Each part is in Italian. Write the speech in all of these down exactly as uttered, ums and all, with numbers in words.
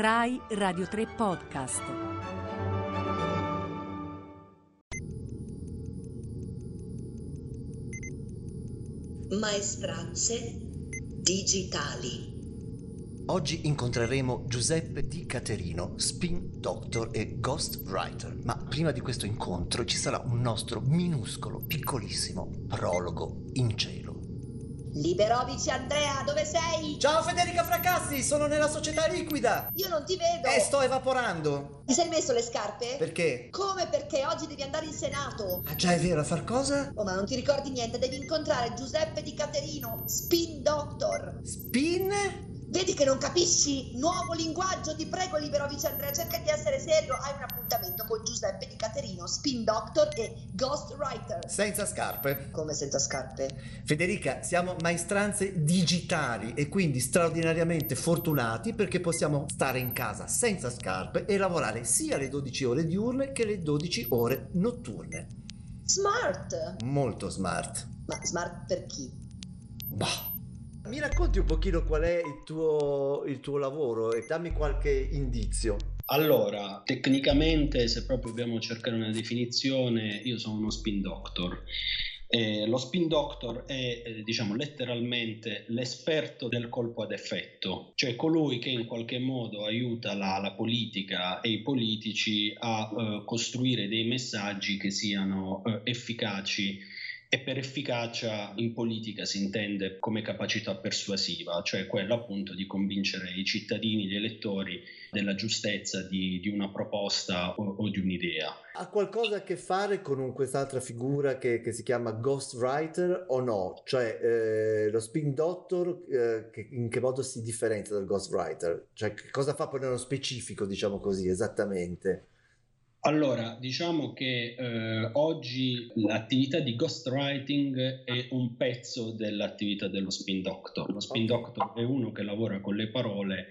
Rai Radio tre Podcast. Maestranze digitali. Oggi incontreremo Giuseppe Di Caterino, spin doctor e ghostwriter. Ma prima di questo incontro ci sarà un nostro minuscolo, piccolissimo prologo in cielo. Liberovici Andrea, dove sei? Ciao Federica Fracassi, sono nella società liquida. Io non ti vedo. Eh, sto evaporando. Ti sei messo le scarpe? Perché? Come perché? Oggi devi andare in Senato. Ah già, è vero, a far cosa? Oh, ma non ti ricordi niente, devi incontrare Giuseppe Di Caterino, spin doctor. Spin? Vedi che non capisci? Nuovo linguaggio, ti prego Liberovici Andrea, cerca di essere serio. Hai un appuntamento con Giuseppe Di Caterino, spin doctor e ghostwriter. Senza scarpe. Come senza scarpe? Federica, siamo maestranze digitali e quindi straordinariamente fortunati perché possiamo stare in casa senza scarpe e lavorare sia le dodici ore diurne che le dodici ore notturne. Smart! Molto smart. Ma smart per chi? Bah! Mi racconti un pochino qual è il tuo, il tuo lavoro e dammi qualche indizio. Allora, tecnicamente, se proprio dobbiamo cercare una definizione, io sono uno spin doctor. Eh, lo spin doctor è eh, diciamo letteralmente l'esperto del colpo ad effetto, cioè colui che in qualche modo aiuta la, la politica e i politici a eh, costruire dei messaggi che siano eh, efficaci. E per efficacia in politica si intende come capacità persuasiva, cioè quella appunto di convincere i cittadini, gli elettori della giustezza di, di una proposta o, o di un'idea. Ha qualcosa a che fare con quest'altra figura che, che si chiama ghostwriter o no? Cioè eh, lo spin doctor eh, che, in che modo si differenzia dal ghostwriter? Cioè che cosa fa poi nello specifico, diciamo così, esattamente? Allora, diciamo che eh, oggi l'attività di ghostwriting è un pezzo dell'attività dello spin doctor. Lo spin doctor è uno che lavora con le parole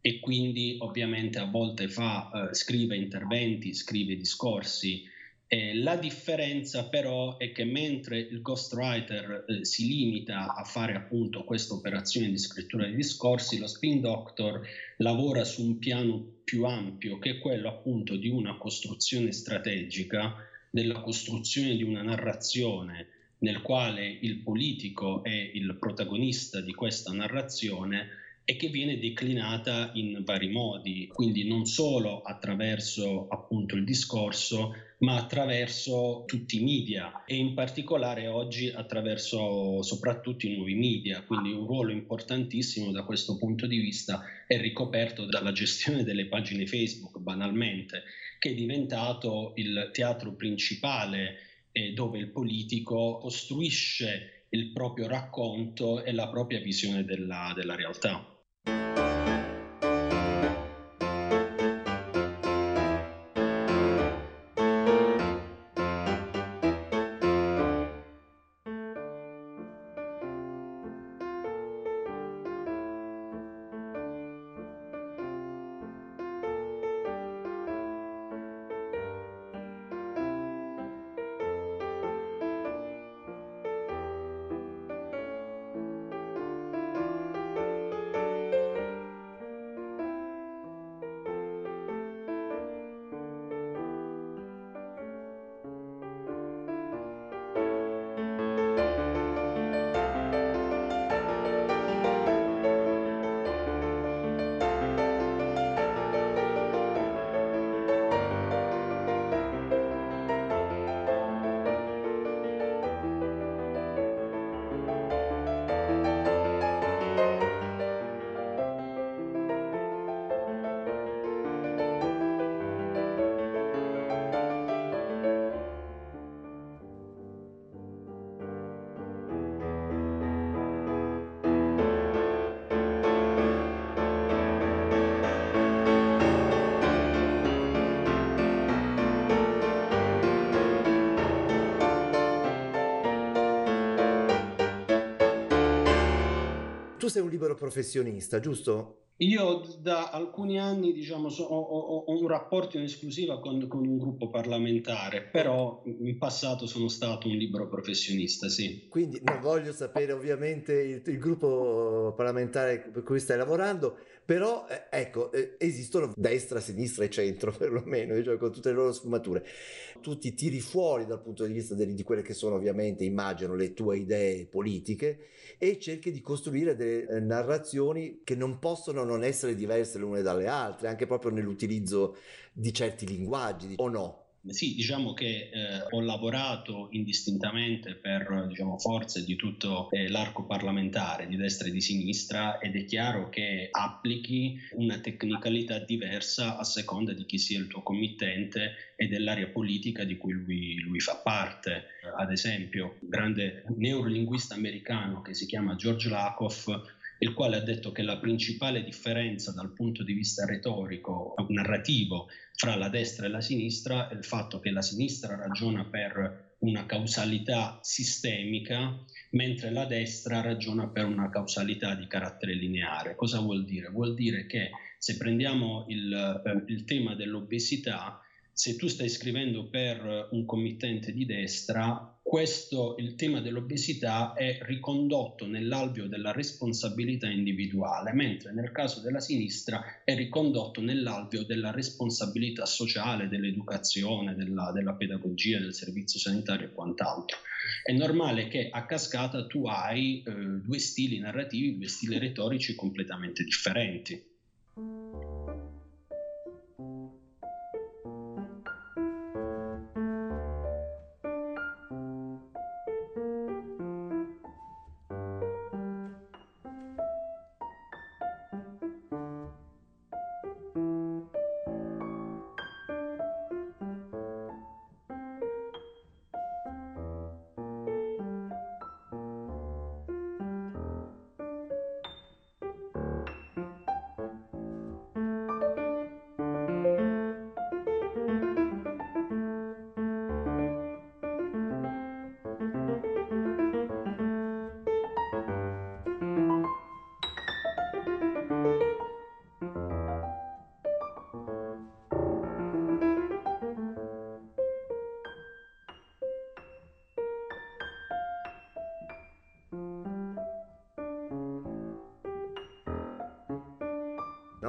e quindi ovviamente a volte fa, eh, scrive interventi, scrive discorsi. Eh, la differenza però è che mentre il ghostwriter eh, si limita a fare appunto questa operazione di scrittura di discorsi, lo spin doctor lavora su un piano più ampio che è quello appunto di una costruzione strategica, della costruzione di una narrazione nel quale il politico è il protagonista di questa narrazione e che viene declinata in vari modi, quindi non solo attraverso appunto il discorso ma attraverso tutti i media e in particolare oggi attraverso soprattutto i nuovi media, quindi un ruolo importantissimo da questo punto di vista è ricoperto dalla gestione delle pagine Facebook banalmente, che è diventato il teatro principale eh, dove il politico costruisce il proprio racconto e la propria visione della, della realtà. Tu sei un libero professionista, giusto? Io da alcuni anni diciamo, so, ho, ho un rapporto in esclusiva con, con un gruppo parlamentare, però in passato sono stato un libero professionista, sì. Quindi non voglio sapere ovviamente il, il gruppo parlamentare per cui stai lavorando, però eh, ecco, eh, esistono destra, sinistra e centro perlomeno, diciamo, con tutte le loro sfumature. Tu ti tiri fuori dal punto di vista di, di quelle che sono ovviamente, immagino, le tue idee politiche e cerchi di costruire delle eh, narrazioni che non possono non essere diverse le une dalle altre, anche proprio nell'utilizzo di certi linguaggi, o no? Sì, diciamo che eh, ho lavorato indistintamente per diciamo, forze di tutto eh, l'arco parlamentare, di destra e di sinistra, ed è chiaro che applichi una tecnicalità diversa a seconda di chi sia il tuo committente e dell'area politica di cui lui, lui fa parte. Ad esempio, un grande neurolinguista americano che si chiama George Lakoff, il quale ha detto che la principale differenza dal punto di vista retorico, narrativo, fra la destra e la sinistra è il fatto che la sinistra ragiona per una causalità sistemica, mentre la destra ragiona per una causalità di carattere lineare. Cosa vuol dire? Vuol dire che se prendiamo il, il tema dell'obesità, se tu stai scrivendo per un committente di destra, questo, il tema dell'obesità è ricondotto nell'alveo della responsabilità individuale, mentre nel caso della sinistra è ricondotto nell'alveo della responsabilità sociale, dell'educazione, della, della pedagogia, del servizio sanitario e quant'altro. È normale che a cascata tu hai eh, due stili narrativi, due stili retorici completamente differenti.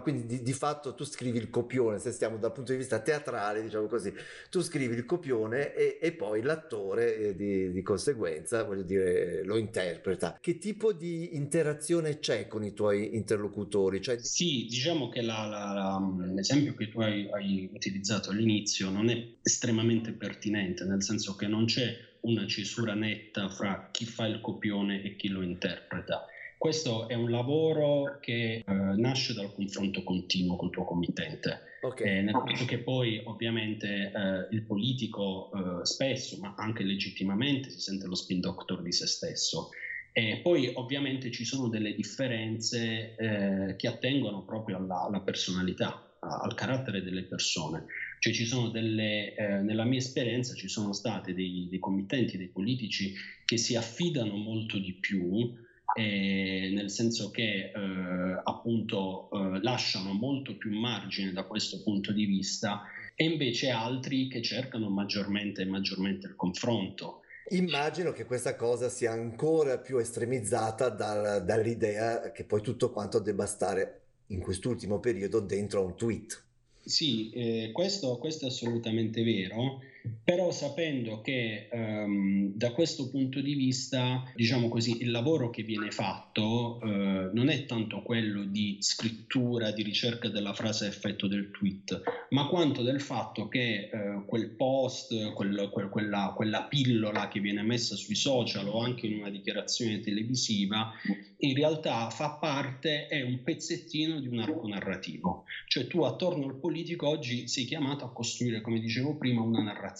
Quindi di, di fatto tu scrivi il copione, se stiamo dal punto di vista teatrale, diciamo così, tu scrivi il copione e, e poi l'attore eh, di, di conseguenza, voglio dire, lo interpreta. Che tipo di interazione c'è con i tuoi interlocutori? Cioè... Sì, diciamo che la, la, la, l'esempio che tu hai, hai utilizzato all'inizio non è estremamente pertinente, nel senso che non c'è una cesura netta fra chi fa il copione e chi lo interpreta. Questo è un lavoro che eh, nasce dal confronto continuo col tuo committente. Okay. Eh, nel senso che poi ovviamente eh, il politico eh, spesso, ma anche legittimamente, si sente lo spin doctor di se stesso. E poi ovviamente ci sono delle differenze eh, che attengono proprio alla, alla personalità, a, al carattere delle persone. Cioè ci sono delle, eh, nella mia esperienza ci sono stati dei, dei committenti, dei politici che si affidano molto di più, Eh, nel senso che eh, appunto eh, lasciano molto più margine da questo punto di vista, e invece altri che cercano maggiormente, maggiormente il confronto. Immagino che questa cosa sia ancora più estremizzata dal, dall'idea che poi tutto quanto debba stare in quest'ultimo periodo dentro a un tweet. Sì, eh, questo, questo è assolutamente vero, però sapendo che ehm, da questo punto di vista, diciamo così, il lavoro che viene fatto eh, non è tanto quello di scrittura, di ricerca della frase a effetto del tweet, ma quanto del fatto che eh, quel post, quel, quel, quella, quella pillola che viene messa sui social o anche in una dichiarazione televisiva, in realtà fa parte, è un pezzettino di un arco narrativo. Cioè tu attorno al politico oggi sei chiamato a costruire, come dicevo prima, una narrazione.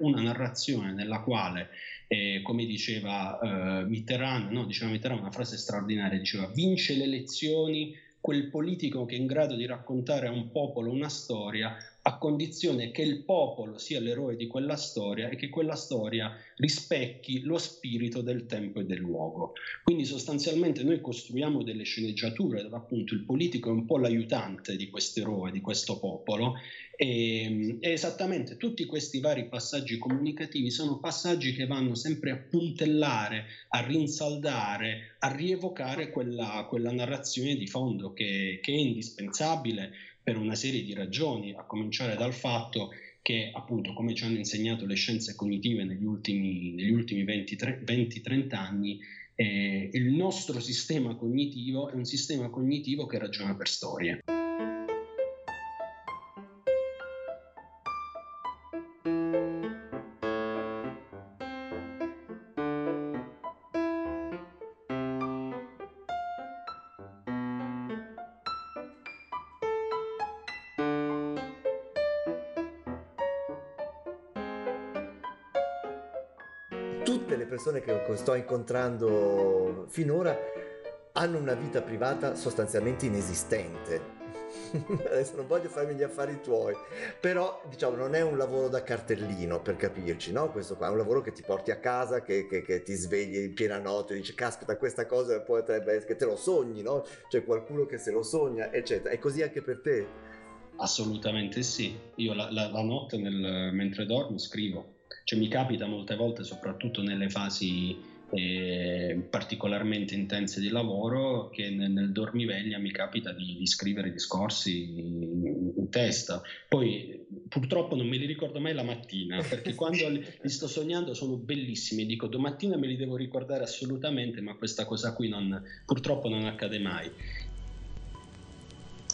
Una narrazione nella quale, eh, come diceva eh, Mitterrand, no, diceva Mitterrand una frase straordinaria, diceva: vince le elezioni quel politico che è in grado di raccontare a un popolo una storia a condizione che il popolo sia l'eroe di quella storia e che quella storia rispecchi lo spirito del tempo e del luogo. Quindi sostanzialmente noi costruiamo delle sceneggiature dove appunto il politico è un po' l'aiutante di quest'eroe, di questo popolo, e, e esattamente tutti questi vari passaggi comunicativi sono passaggi che vanno sempre a puntellare, a rinsaldare, a rievocare quella, quella narrazione di fondo che, che è indispensabile per una serie di ragioni, a cominciare dal fatto che appunto, come ci hanno insegnato le scienze cognitive negli ultimi, negli ultimi venti trenta anni, eh, il nostro sistema cognitivo è un sistema cognitivo che ragiona per storie. Tutte le persone che sto incontrando finora hanno una vita privata sostanzialmente inesistente. Adesso non voglio farmi gli affari tuoi, però diciamo non è un lavoro da cartellino, per capirci, no? Questo qua è un lavoro che ti porti a casa, che, che, che ti svegli in piena notte e dici caspita questa cosa potrebbe essere, che te lo sogni, no? C'è qualcuno che se lo sogna, eccetera. È così anche per te? Assolutamente sì. Io la, la, la notte nel, mentre dormo scrivo. Cioè, mi capita molte volte, soprattutto nelle fasi eh, particolarmente intense di lavoro, che nel, nel dormiveglia mi capita di, di scrivere discorsi in, in testa. Poi purtroppo non me li ricordo mai la mattina, perché quando li, li sto sognando sono bellissimi, dico domattina me li devo ricordare assolutamente, ma questa cosa qui non, purtroppo non accade mai.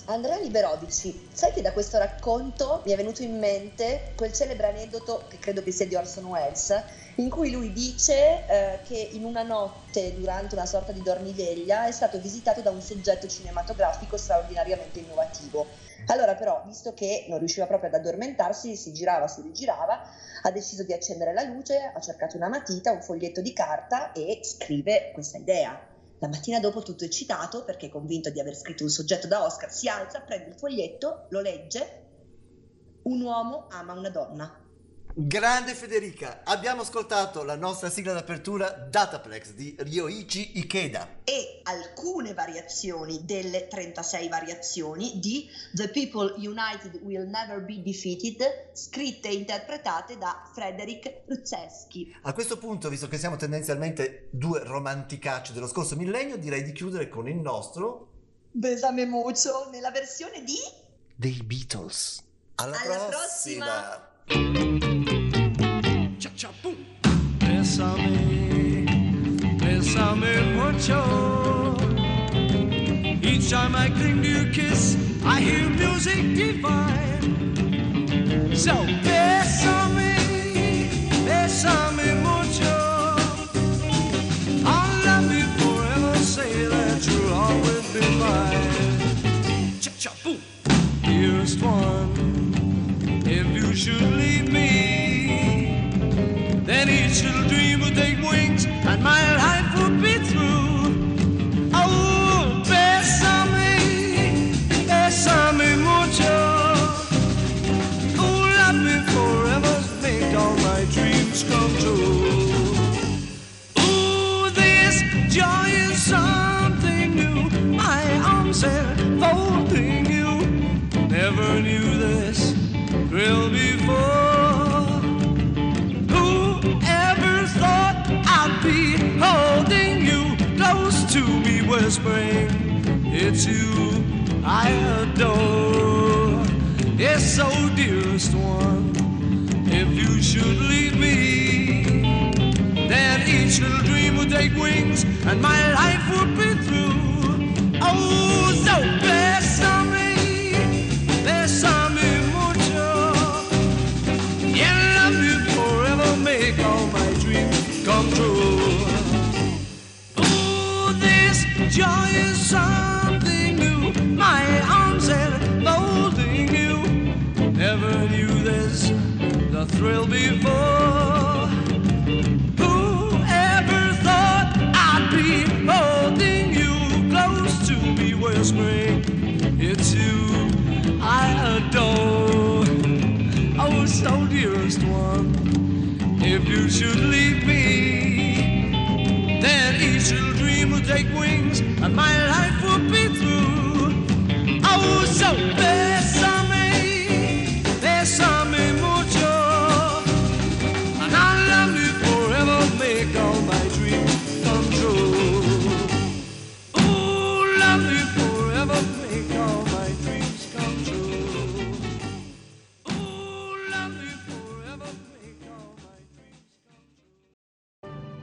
Andrea Liberovici, sai che da questo racconto mi è venuto in mente quel celebre aneddoto, che credo che sia di Orson Welles, in cui lui dice eh, che in una notte, durante una sorta di dormiveglia, è stato visitato da un soggetto cinematografico straordinariamente innovativo. Allora però, visto che non riusciva proprio ad addormentarsi, si girava, si rigirava, ha deciso di accendere la luce, ha cercato una matita, un foglietto di carta e scrive questa idea. La mattina dopo, tutto eccitato, perché è convinto di aver scritto un soggetto da Oscar, si alza, prende il foglietto, lo legge. Un uomo ama una donna. Grande Federica, abbiamo ascoltato la nostra sigla d'apertura Dataplex di Ryoichi Ikeda e alcune variazioni delle trentasei variazioni di The People United Will Never Be Defeated, scritte e interpretate da Frederic Rzewski. A questo punto, visto che siamo tendenzialmente due romanticacci dello scorso millennio, direi di chiudere con il nostro Besame Mucho nella versione di dei Beatles. Alla, Alla prossima, prossima. Cha-cha-boom. Bésame, bésame mucho. Each time I cling to your kiss, I hear music divine. So bésame, bésame mucho. I'll love you forever, say that you'll always be mine. Cha-cha-boom, dearest one. If you should leave me, then each little dream would take wings and my life would be through. Oh, bésame, bésame mucho. Oh, love me forever, make all my dreams come true. Oh, this joy is something new, my arms enfolding you. Never knew this thrill before. Whoever thought I'd be holding you close to me, whispering, it's you I adore. Yes, oh dearest one, if you should leave me, then each little dream would take wings and my life would be through. Oh, so bésame, bésame mucho. Yeah, love you forever, make all my dreams come true. Oh, this joy is something new, my arms enfolding you. Never knew this, the thrill before. Whoever thought I'd be holding you close to me, whispering, it's you I adore. dearest one. If you should leave me, then each little dream will take wings and my life will be through. Oh, so besame, besame mucho, and I'll love you forever, make all my dreams come true. Oh, love you forever, make all my dreams come true. Oh, love you forever, make all my dreams come true.